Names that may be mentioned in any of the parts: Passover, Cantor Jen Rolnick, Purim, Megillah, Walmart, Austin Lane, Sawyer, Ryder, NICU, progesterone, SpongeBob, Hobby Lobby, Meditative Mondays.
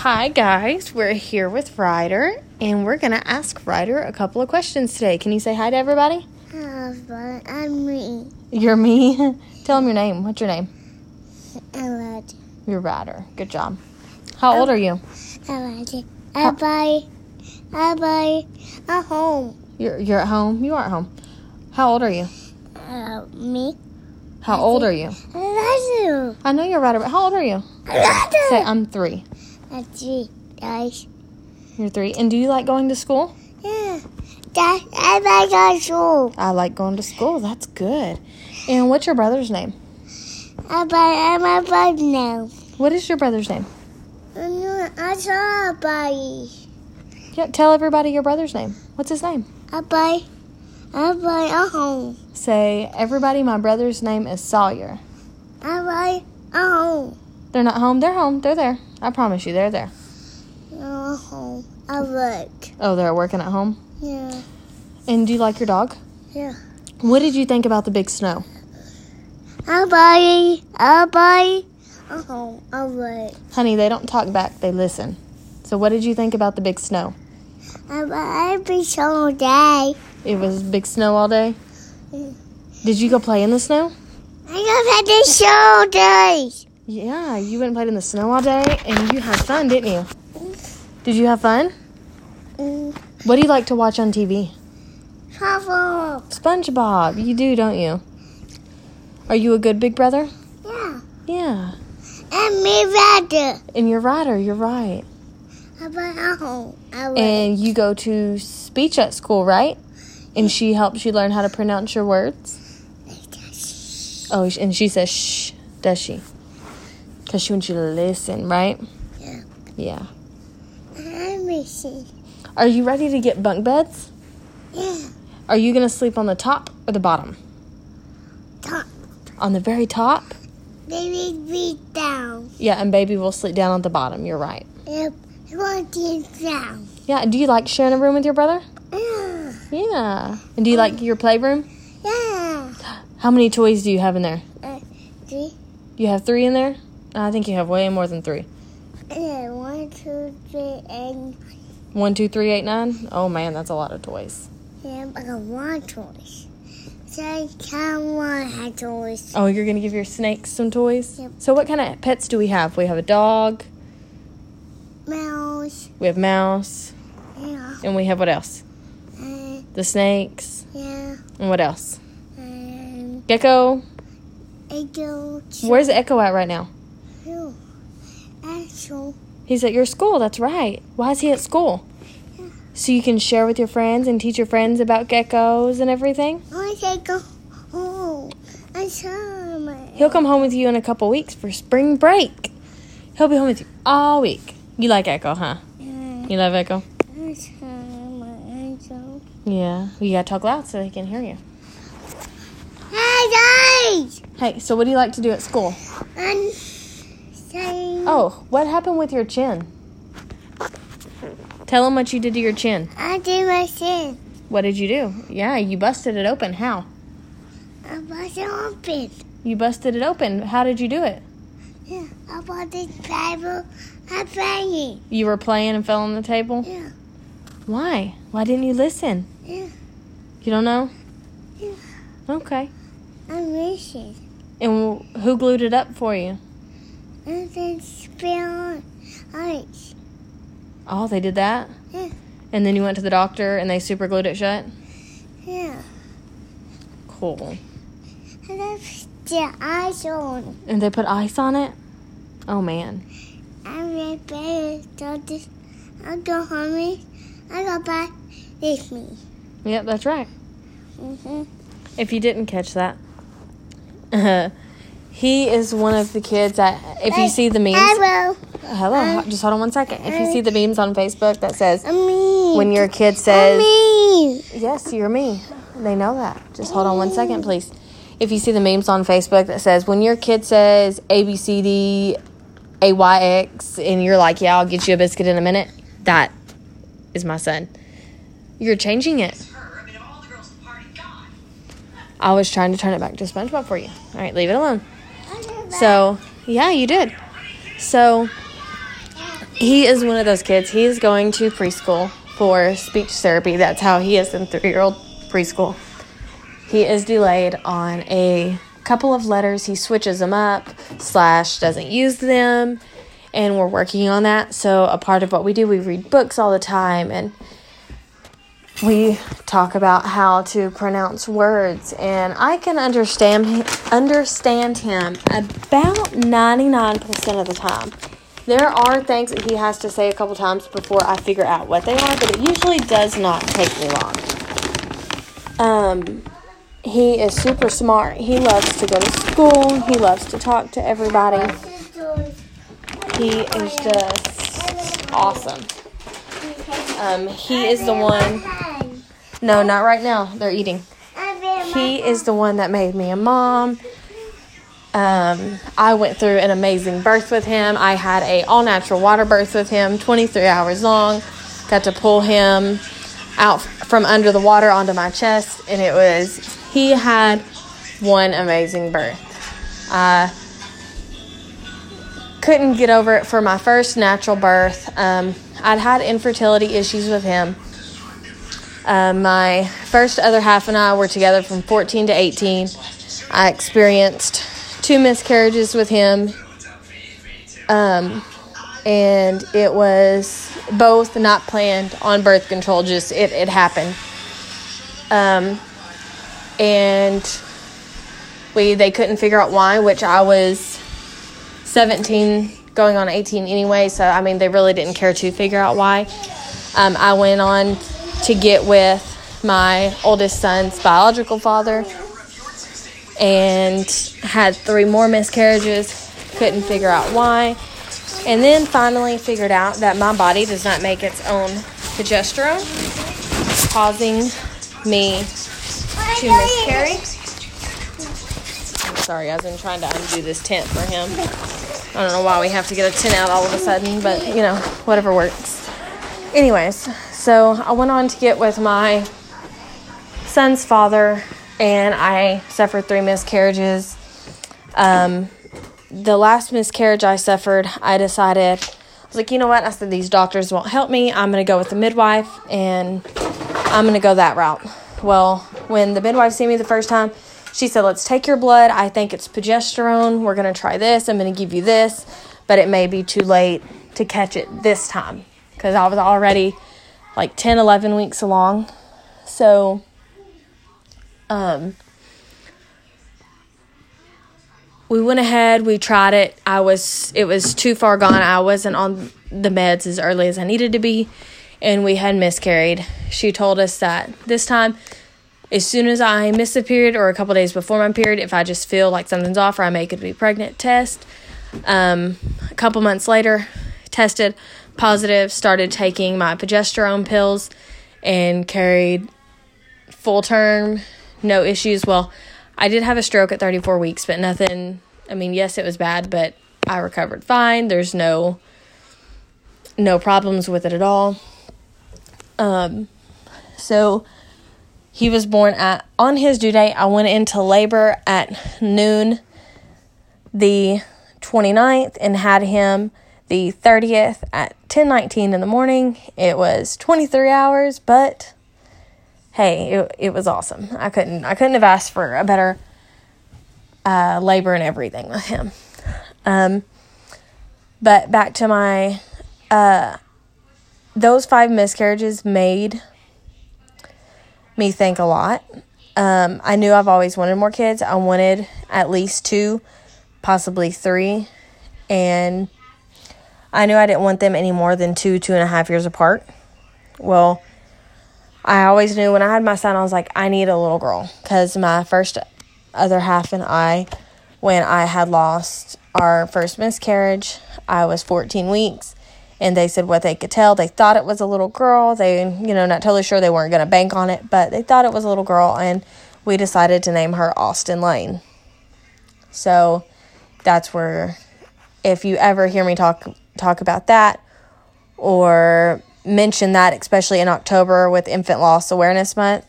Hi guys, we're here with Ryder, and we're going to ask Ryder a couple of questions today. Can you say hi to everybody? Hi, I'm me. You're me? Tell them your name. What's your name? I'm Ryder. You're Ryder. Good job. How old are you? I'm Ryder. I'm home. You're at home? You are at home. How old are you? Me. How old are you? I'm Ryder. I know you're Ryder, but how old are you? I'm Ryder. Say, I'm 3. I'm 3, guys. You're 3. And do you like going to school? Yeah. I like going to school. I like going to school. That's good. And what's your brother's name? My brother's name. What is your brother's name? I tell everybody. Yeah, tell everybody your brother's name. What's his name? Everybody at home. Say, everybody, my brother's name is Sawyer. Everybody at home. They're not home. They're home. They're there. I promise you, they're there. I'm home. I work. Oh, they're working at home? Yeah. And do you like your dog? Yeah. What did you think about the big snow? Everybody. I'm home. I work. Honey, they don't talk back. They listen. So what did you think about the big snow? It big snow all day. It was big snow all day? Yeah. Did you go play in the snow? I go play in the snow all day. Yeah, you went and played in the snow all day, and you had fun, didn't you? Did you have fun? What do you like to watch on TV? SpongeBob. You do, don't you? Are you a good big brother? Yeah. Yeah. And me, Ryder. And you're Ryder, you're right. And you go to speech at school, right? And she helps you learn how to pronounce your words? Oh, and she says, shh, does she? Because she wants you to listen, right? Yeah. Yeah. I'm ready. Are you ready to get bunk beds? Yeah. Are you going to sleep on the top or the bottom? Top. On the very top? Baby, be down. Yeah, and baby will sleep down on the bottom. You're right. Yep. I want to get down. Yeah. Do you like sharing a room with your brother? Yeah. Yeah. And do you like your playroom? Yeah. How many toys do you have in there? 3. You have 3 in there? I think you have way more than 3. Yeah, 1, 2, 3, 8, 9. 1, 2, 3, 8, 9? Oh, man, that's a lot of toys. Yeah, but I want toys. So I kind of want to have toys. Oh, you're going to give your snakes some toys? Yep. So what kind of pets do we have? We have a dog. Mouse. We have mouse. Yeah. And we have what else? The snakes. Yeah. And what else? Gecko. Echo. Where's Echo at right now? He's at your school, that's right. Why is he at school? Yeah. So you can share with your friends and teach your friends about geckos and everything? I can go home. He'll come home with you in a couple weeks for spring break. He'll be home with you all week. You like Echo, huh? Yeah. You love Echo? Yeah. You gotta talk loud so he can hear you. Hey, guys! Hey, so what do you like to do at school? Oh, what happened with your chin? Tell them what you did to your chin. I did my chin. What did you do? Yeah, you busted it open. How? I busted it open. You busted it open. How did you do it? Yeah, I bought this table. I'm playing. You were playing and fell on the table? Yeah. Why? Why didn't you listen? Yeah. You don't know? Yeah. Okay. I'm wishing. And who glued it up for you? And then spit on ice. Oh, they did that? Yeah. And then you went to the doctor and they super glued it shut? Yeah. Cool. And they put the ice on. And they put ice on it? Oh, man. I'm right there. I'll go home. I'll go back with me. Yep, that's right. Mm-hmm. If you didn't catch that. He is one of the kids that, if you see the memes... Hello. Hello. Just hold on 1 second. If you see the memes on Facebook that says... Me. When your kid says... Me. Yes, you're me. They know that. Just hold on 1 second, please. If you see the memes on Facebook that says, when your kid says ABCDAYX, and you're like, yeah, I'll get you a biscuit in a minute, that is my son. You're changing it. I was trying to turn it back to SpongeBob for you. All right, leave it alone. So, yeah, you did. So, He is one of those kids. He is going to preschool for speech therapy. That's how he is in 3-year-old preschool. He is delayed on a couple of letters. He switches them up, / doesn't use them, and we're working on that. So a part of what we do, we read books all the time, and we talk about how to pronounce words, and I can understand him about 99% of the time. There are things that he has to say a couple times before I figure out what they are, but it usually does not take me long. He is super smart. He loves to go to school. He loves to talk to everybody. He is just awesome. He is the one... No, not right now. They're eating. He is the one that made me a mom. I went through an amazing birth with him. I had an all-natural water birth with him, 23 hours long. Got to pull him out from under the water onto my chest, and it was... He had one amazing birth. I couldn't get over it for my first natural birth. I'd had infertility issues with him. My first other half and I were together from 14 to 18. I experienced 2 miscarriages with him. And it was both not planned on birth control, just it happened. And they couldn't figure out why, which I was 17 going on 18 anyway, so I mean they really didn't care to figure out why. I went on to get with my oldest son's biological father and had 3 more miscarriages, couldn't figure out why, and then finally figured out that my body does not make its own progesterone, causing me to miscarry. I'm sorry, I was trying to undo this tent for him. I don't know why we have to get a tent out all of a sudden, but you know, whatever works. Anyways, so I went on to get with my son's father, and I suffered 3 miscarriages. The last miscarriage I suffered, I decided, I was like, you know what? I said, these doctors won't help me. I'm going to go with the midwife, and I'm going to go that route. Well, when the midwife see me the first time, she said, let's take your blood. I think it's progesterone. We're going to try this. I'm going to give you this, but it may be too late to catch it this time because I was already like 10, 11 weeks along. So, we went ahead, we tried it. It was too far gone. I wasn't on the meds as early as I needed to be, and we had miscarried. She told us that this time, as soon as I miss a period or a couple days before my period, if I just feel like something's off or I may could be pregnant, test. A couple months later, tested positive, started taking my progesterone pills, and carried full term, no issues. Well, I did have a stroke at 34 weeks, but nothing. I mean, yes, it was bad, but I recovered fine. There's no problems with it at all. So... He was born on his due date. I went into labor at noon the 29th and had him the 30th at 10:19 in the morning. It was 23 hours, but hey, it was awesome. I couldn't have asked for a better labor and everything with him. But back to my those 5 miscarriages made me think a lot. I knew I've always wanted more kids. I wanted at least 2, possibly 3, and I knew I didn't want them any more than 2.5 years apart. Well, I always knew when I had my son, I was like, I need a little girl, because my first other half and I, when I had lost our first miscarriage, I was 14 weeks. And they said what they could tell. They thought it was a little girl. They, not totally sure. They weren't going to bank on it. But they thought it was a little girl. And we decided to name her Austin Lane. So that's where, if you ever hear me talk about that or mention that, especially in October with Infant Loss Awareness Month,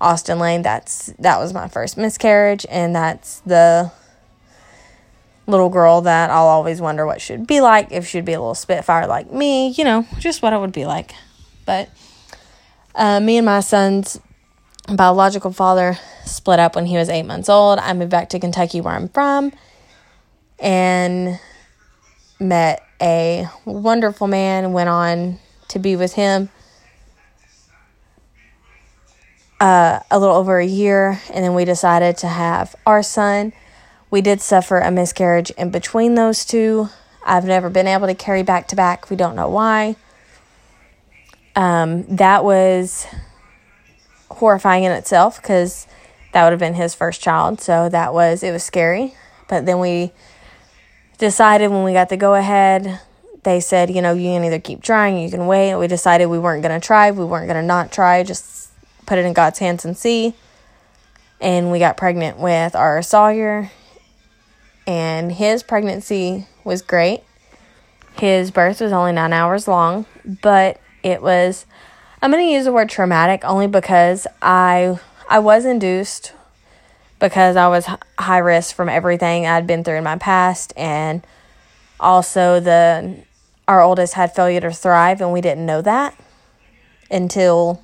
Austin Lane, that was my first miscarriage. And that's the little girl that I'll always wonder what she'd be like, if she'd be a little spitfire like me, you know, just what I would be like. But me and my son's biological father split up when he was 8 months old. I moved back to Kentucky, where I'm from, and met a wonderful man, went on to be with him a little over a year, and then we decided to have our son. We did suffer a miscarriage in between those two. I've never been able to carry back to back. We don't know why. That was horrifying in itself, because that would have been his first child, so it was scary. But then we decided, when we got the go-ahead, they said, you know, you can either keep trying, you can wait. And we decided we weren't going to try. We weren't going to not try. Just put it in God's hands and see. And we got pregnant with our Sawyer. And his pregnancy was great. His birth was only 9 hours long. But it was, I'm going to use the word traumatic only because I was induced, because I was high risk from everything I'd been through in my past. And also our oldest had failure to thrive, and we didn't know that until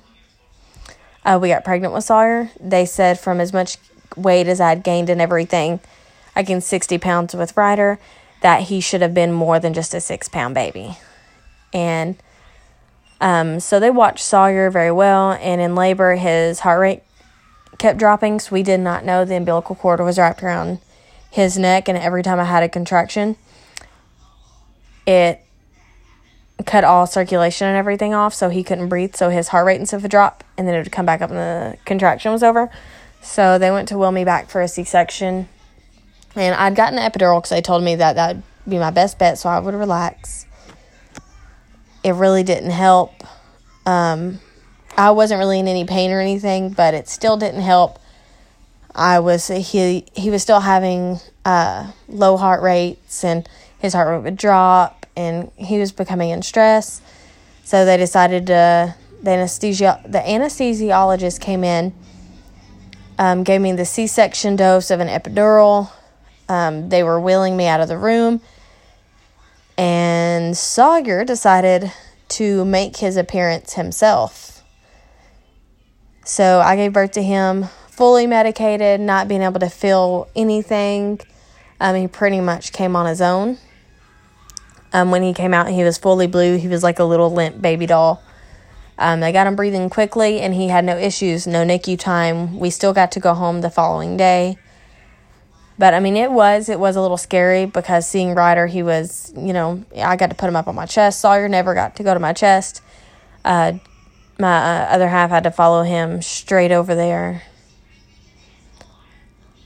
we got pregnant with Sawyer. They said from as much weight as I'd gained and everything, I gained 60 pounds with Ryder, that he should have been more than just a 6-pound baby. And so they watched Sawyer very well, and in labor, his heart rate kept dropping, so we did not know the umbilical cord was wrapped around his neck, and every time I had a contraction, it cut all circulation and everything off, so he couldn't breathe, so his heart rate and stuff would drop, and then it would come back up when the contraction was over. So they went to wheel me back for a C-section, and I'd gotten an epidural because they told me that would be my best bet, so I would relax. It really didn't help. I wasn't really in any pain or anything, but it still didn't help. He was still having low heart rates, and his heart rate would drop, and he was becoming in stress. So they decided to, the anesthesiologist came in, gave me the C-section dose of an epidural. They were wheeling me out of the room, and Sawyer decided to make his appearance himself. So I gave birth to him fully medicated, not being able to feel anything. He pretty much came on his own. When he came out, he was fully blue. He was like a little limp baby doll. They got him breathing quickly, and he had no issues, no NICU time. We still got to go home the following day. But, I mean, it was a little scary, because seeing Ryder, he was, you know, I got to put him up on my chest. Sawyer never got to go to my chest. My other half had to follow him straight over there.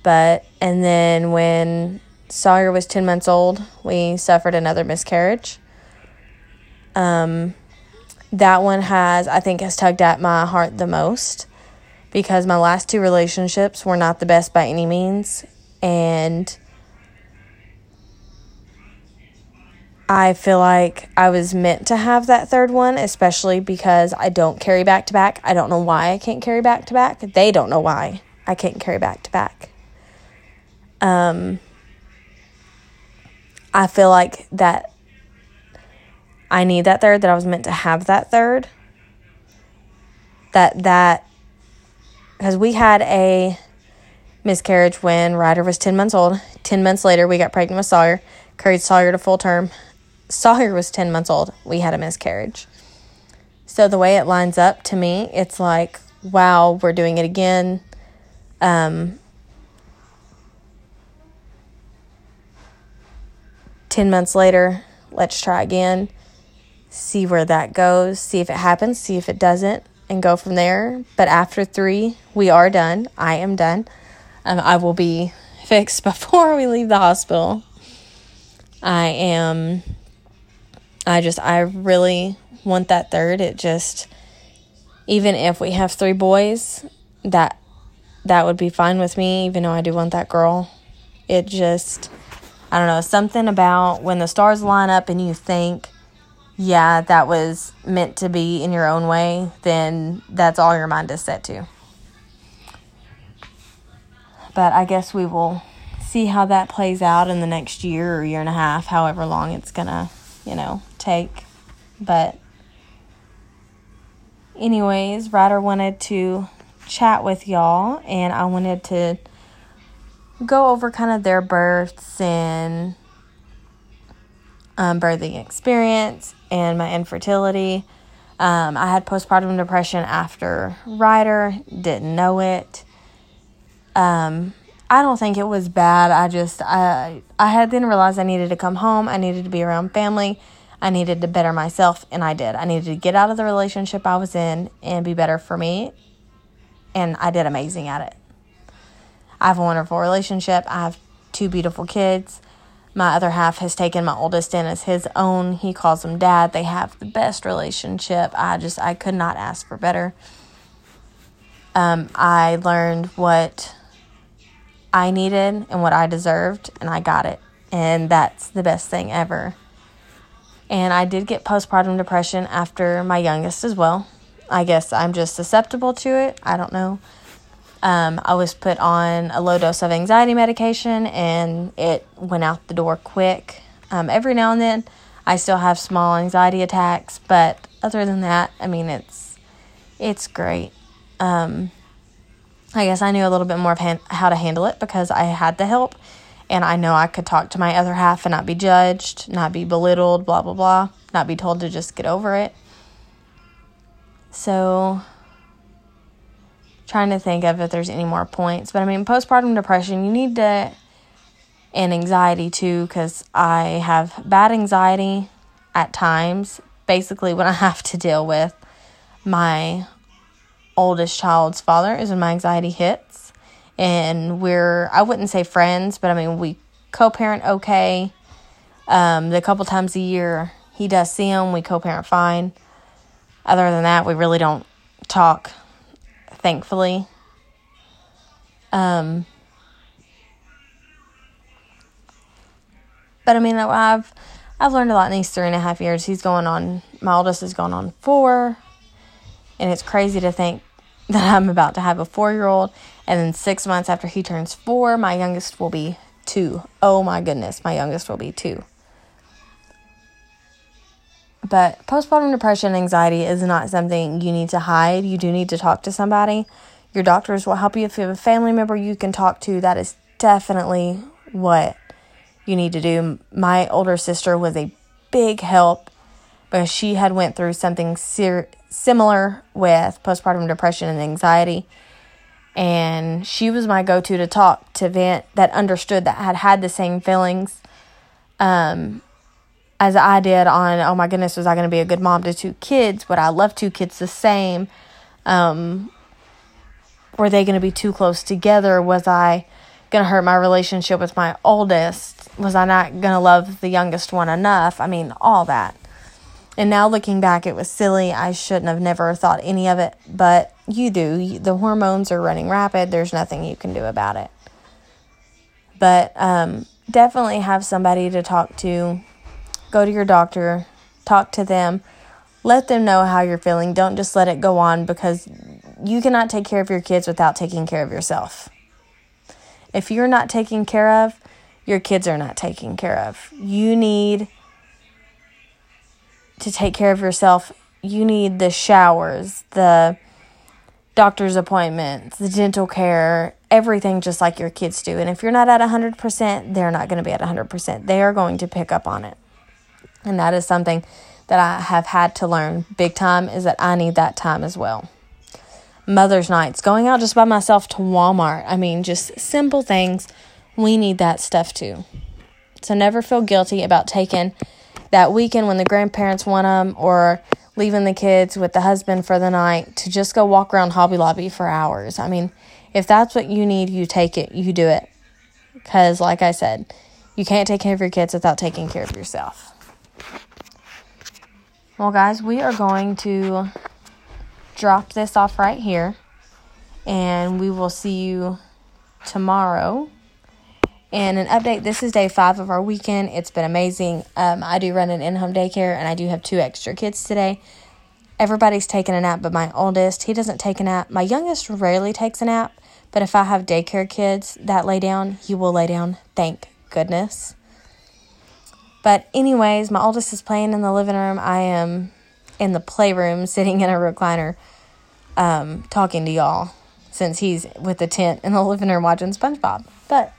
And then when Sawyer was 10 months old, we suffered another miscarriage. That one I think has tugged at my heart the most, because my last two relationships were not the best by any means. And I feel like I was meant to have that third one, especially because I don't carry back-to-back. I don't know why I can't carry back-to-back. They don't know why I can't carry back-to-back. I feel like that I need that third, that I was meant to have that third. Because we had a miscarriage when Ryder was 10 months old. 10 months later, we got pregnant with Sawyer, carried Sawyer to full term. Sawyer was 10 months old. We had a miscarriage. So the way it lines up to me, it's like, wow, we're doing it again. Um, 10 months later, let's try again. See where that goes. See if it happens. See if it doesn't. And go from there. But after 3, we are done. I am done. I will be fixed before we leave the hospital. I really want that third. It just, even if we have 3 boys, that would be fine with me, even though I do want that girl. It just, I don't know, something about when the stars line up and you think, yeah, that was meant to be in your own way, then that's all your mind is set to. But I guess we will see how that plays out in the next year or year and a half, however long it's gonna, take. But anyways, Ryder wanted to chat with y'all, and I wanted to go over kind of their births and birthing experience and my infertility. I had postpartum depression after Ryder, didn't know it. I don't think it was bad. I had then realized I needed to come home. I needed to be around family. I needed to better myself, and I did. I needed to get out of the relationship I was in and be better for me, and I did amazing at it. I have a wonderful relationship. I have 2 beautiful kids. My other half has taken my oldest in as his own. He calls him dad. They have the best relationship. I could not ask for better. I learned what I needed and what I deserved, and I got it. And that's the best thing ever. And I did get postpartum depression after my youngest as well. I guess I'm just susceptible to it. I don't know. I was put on a low dose of anxiety medication, and it went out the door quick. Every now and then, I still have small anxiety attacks, but other than that, I mean, it's great. I guess I knew a little bit more of how to handle it because I had the help, and I know I could talk to my other half and not be judged, not be belittled, blah, blah, blah, not be told to just get over it. So, trying to think of if there's any more points. But, I mean, postpartum depression, you need to, and anxiety, too, because I have bad anxiety at times, basically when I have to deal with my oldest child's father is when my anxiety hits. And I wouldn't say friends, but, I mean, we co-parent okay. The couple times a year he does see him, we co-parent fine. Other than that, we really don't talk, thankfully. But I mean, I've learned a lot in these 3.5 years. My oldest is going on 4, and it's crazy to think that I'm about to have a 4-year-old, and then 6 months after he turns 4, my youngest will be 2. Oh my goodness, my youngest will be 2. But postpartum depression and anxiety is not something you need to hide. You do need to talk to somebody. Your doctors will help you. If you have a family member you can talk to, that is definitely what you need to do. My older sister was a big help because she had went through something similar with postpartum depression and anxiety. And she was my go-to to talk to, vent, that understood, that had the same feelings. As I did on, oh my goodness, was I going to be a good mom to 2 kids? Would I love 2 kids the same? Were they going to be too close together? Was I going to hurt my relationship with my oldest? Was I not going to love the youngest one enough? I mean, all that. And now looking back, it was silly. I shouldn't have never thought any of it, but you do. The hormones are running rapid. There's nothing you can do about it. But definitely have somebody to talk to. Go to your doctor, talk to them, let them know how you're feeling. Don't just let it go on, because you cannot take care of your kids without taking care of yourself. If you're not taken care of, your kids are not taken care of. You need to take care of yourself. You need the showers, the doctor's appointments, the dental care, everything just like your kids do. And if you're not at 100%, they're not going to be at 100%. They are going to pick up on it. And that is something that I have had to learn big time, is that I need that time as well. Mother's nights, going out just by myself to Walmart. I mean, just simple things. We need that stuff too. So never feel guilty about taking that weekend when the grandparents want them, or leaving the kids with the husband for the night to just go walk around Hobby Lobby for hours. I mean, if that's what you need, you take it, you do it. Because like I said, you can't take care of your kids without taking care of yourself. Well, guys, we are going to drop this off right here, and we will see you tomorrow. And an update, this is day 5 of our weekend. It's been amazing. I do run an in-home daycare, and I do have 2 extra kids today. Everybody's taking a nap but my oldest. He doesn't take a nap. My youngest rarely takes a nap, But if I have daycare kids that lay down, he will lay down. Thank goodness. But anyways, my oldest is playing in the living room. I am in the playroom sitting in a recliner talking to y'all since he's with the tent in the living room watching SpongeBob. But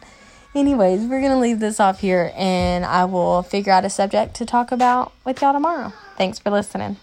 anyways, we're going to leave this off here, and I will figure out a subject to talk about with y'all tomorrow. Thanks for listening.